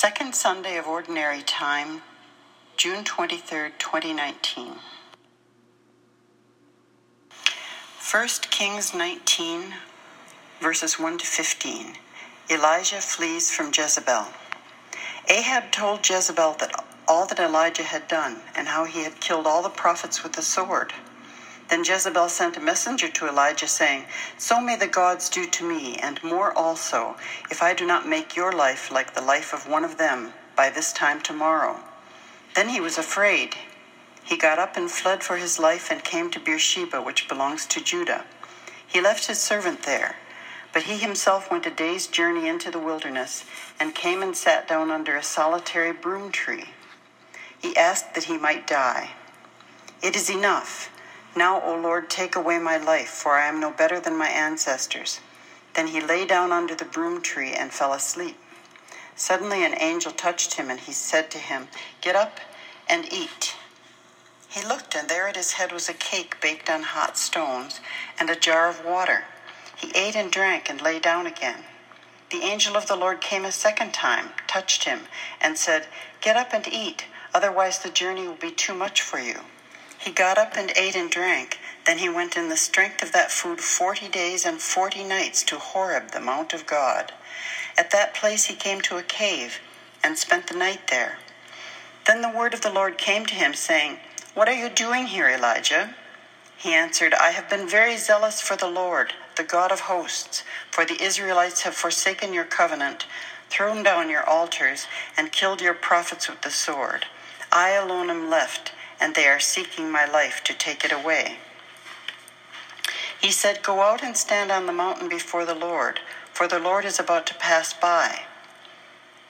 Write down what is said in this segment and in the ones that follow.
Second Sunday of Ordinary Time, June 23, 2019. 1 Kings 19, verses 1 to 15. Elijah flees from Jezebel. Ahab told Jezebel that all that Elijah had done and how he had killed all the prophets with the sword. Then Jezebel sent a messenger to Elijah, saying, "So may the gods do to me, and more also, if I do not make your life like the life of one of them by this time tomorrow." Then he was afraid. He got up and fled for his life and came to Beersheba, which belongs to Judah. He left his servant there, but he himself went a day's journey into the wilderness and came and sat down under a solitary broom tree. He asked that he might die. "It is enough. Now, O Lord, take away my life, for I am no better than my ancestors." Then he lay down under the broom tree and fell asleep. Suddenly an angel touched him, and he said to him, "Get up and eat." He looked, and there at his head was a cake baked on hot stones and a jar of water. He ate and drank and lay down again. The angel of the Lord came a second time, touched him, and said, "Get up and eat, otherwise the journey will be too much for you." He got up and ate and drank. Then he went in the strength of that food 40 days and 40 nights to Horeb, the mount of God. At that place he came to a cave and spent the night there. Then the word of the Lord came to him, saying, "What are you doing here, Elijah?" He answered, "I have been very zealous for the Lord, the God of hosts, for the Israelites have forsaken your covenant, thrown down your altars, and killed your prophets with the sword. I alone am left, and they are seeking my life to take it away." He said, "Go out and stand on the mountain before the Lord, for the Lord is about to pass by."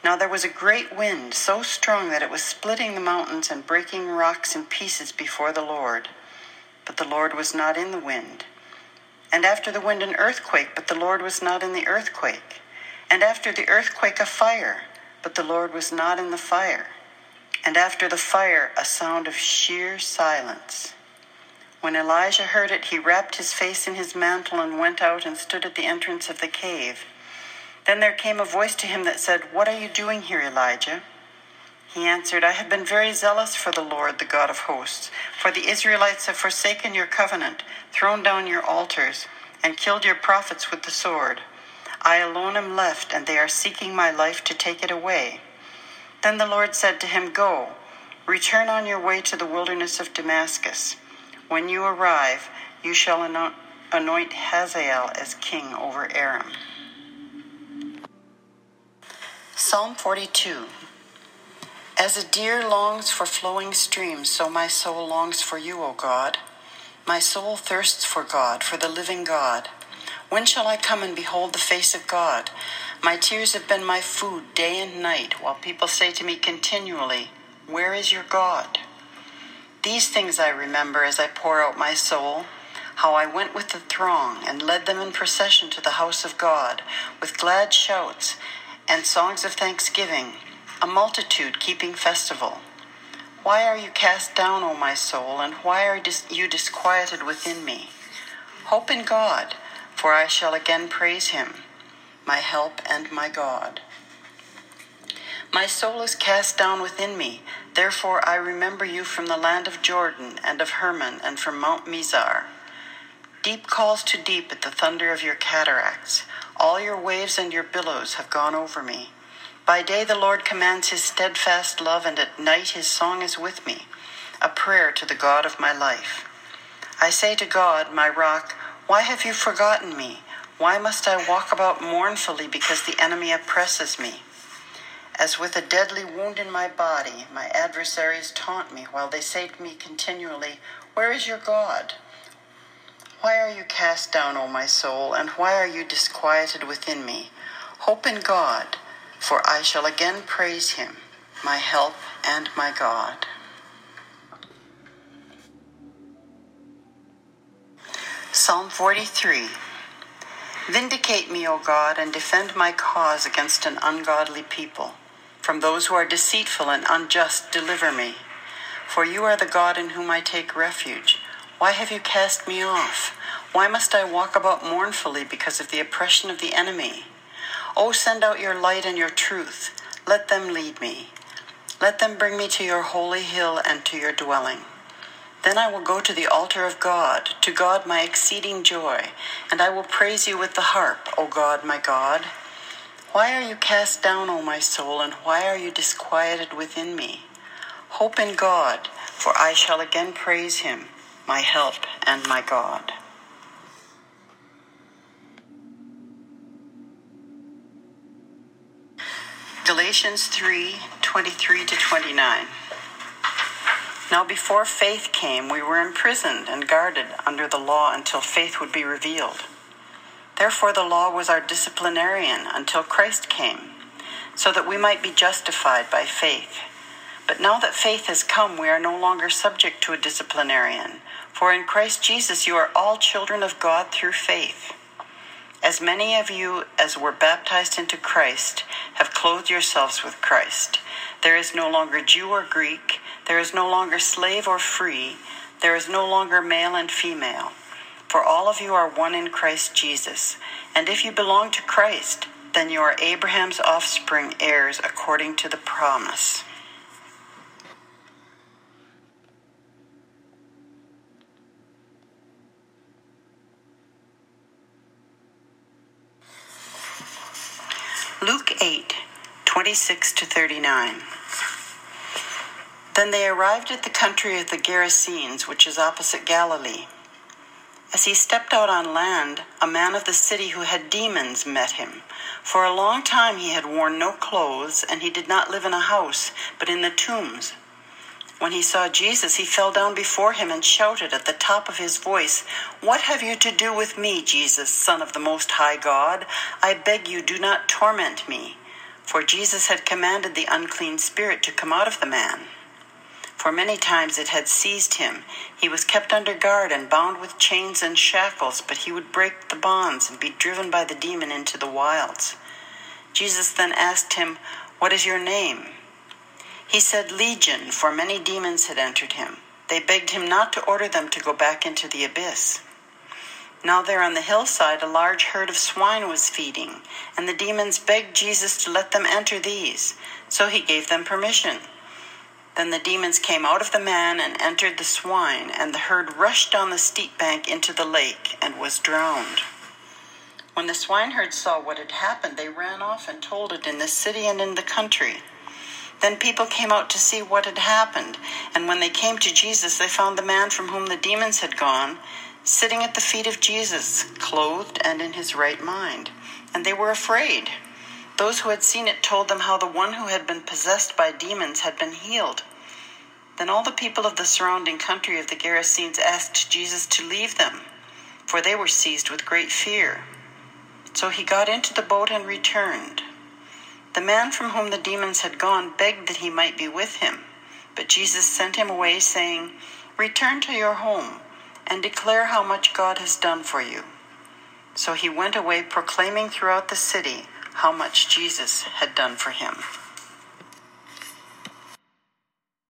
Now there was a great wind, so strong that it was splitting the mountains and breaking rocks in pieces before the Lord. But the Lord was not in the wind. And after the wind, an earthquake, but the Lord was not in the earthquake. And after the earthquake, a fire, but the Lord was not in the fire. And after the fire, a sound of sheer silence. When Elijah heard it, he wrapped his face in his mantle and went out and stood at the entrance of the cave. Then there came a voice to him that said, "What are you doing here, Elijah?" He answered, "I have been very zealous for the Lord, the God of hosts, for the Israelites have forsaken your covenant, thrown down your altars, and killed your prophets with the sword. I alone am left, and they are seeking my life to take it away." Then the Lord said to him, "Go, return on your way to the wilderness of Damascus. When you arrive, you shall anoint Hazael as king over Aram." Psalm 42. As a deer longs for flowing streams, so my soul longs for you, O God. My soul thirsts for God, for the living God. When shall I come and behold the face of God? My tears have been my food day and night, while people say to me continually, "Where is your God?" These things I remember as I pour out my soul, how I went with the throng and led them in procession to the house of God, with glad shouts and songs of thanksgiving, a multitude keeping festival. Why are you cast down, O my soul, and why are you disquieted within me? Hope in God, for I shall again praise him, my help and my God. My soul is cast down within me, therefore I remember you from the land of Jordan and of Hermon and from Mount Mizar. Deep calls to deep at the thunder of your cataracts. All your waves and your billows have gone over me. By day the Lord commands his steadfast love, and at night his song is with me, a prayer to the God of my life. I say to God, my rock, "Why have you forgotten me? Why must I walk about mournfully because the enemy oppresses me? As with a deadly wound in my body, my adversaries taunt me, while they say to me continually, 'Where is your God?' Why are you cast down, O my soul, and why are you disquieted within me? Hope in God, for I shall again praise him, my help and my God." Psalm 43. Vindicate me, O God, and defend my cause against an ungodly people. From those who are deceitful and unjust, deliver me. For you are the God in whom I take refuge. Why have you cast me off? Why must I walk about mournfully because of the oppression of the enemy? O send out your light and your truth. Let them lead me. Let them bring me to your holy hill and to your dwelling. Then I will go to the altar of God, to God my exceeding joy, and I will praise you with the harp, O God, my God. Why are you cast down, O my soul, and why are you disquieted within me? Hope in God, for I shall again praise him, my help and my God. Galatians 3:23-29. Now before faith came, we were imprisoned and guarded under the law until faith would be revealed. Therefore the law was our disciplinarian until Christ came, so that we might be justified by faith. But now that faith has come, we are no longer subject to a disciplinarian, for in Christ Jesus you are all children of God through faith. As many of you as were baptized into Christ have clothed yourselves with Christ. There is no longer Jew or Greek. There is no longer slave or free. There is no longer male and female. For all of you are one in Christ Jesus. And if you belong to Christ, then you are Abraham's offspring, heirs according to the promise. Luke 8:26-39. Then they arrived at the country of the Gerasenes, which is opposite Galilee. As he stepped out on land, a man of the city who had demons met him. For a long time he had worn no clothes, and he did not live in a house, but in the tombs. When he saw Jesus, he fell down before him and shouted at the top of his voice, "What have you to do with me, Jesus, Son of the Most High God? I beg you, do not torment me." For Jesus had commanded the unclean spirit to come out of the man. For many times it had seized him. He was kept under guard and bound with chains and shackles, but he would break the bonds and be driven by the demon into the wilds. Jesus then asked him, "What is your name?" He said, "Legion," for many demons had entered him. They begged him not to order them to go back into the abyss. Now there on the hillside a large herd of swine was feeding, and the demons begged Jesus to let them enter these. So he gave them permission. Then the demons came out of the man and entered the swine, and the herd rushed down the steep bank into the lake and was drowned. When the swineherds saw what had happened, they ran off and told it in the city and in the country. Then people came out to see what had happened, and when they came to Jesus, they found the man from whom the demons had gone, sitting at the feet of Jesus, clothed and in his right mind, and they were afraid. Those who had seen it told them how the one who had been possessed by demons had been healed. Then all the people of the surrounding country of the Gerasenes asked Jesus to leave them, for they were seized with great fear. So he got into the boat and returned. The man from whom the demons had gone begged that he might be with him, but Jesus sent him away, saying, "Return to your home and declare how much God has done for you." So he went away proclaiming throughout the city how much Jesus had done for him.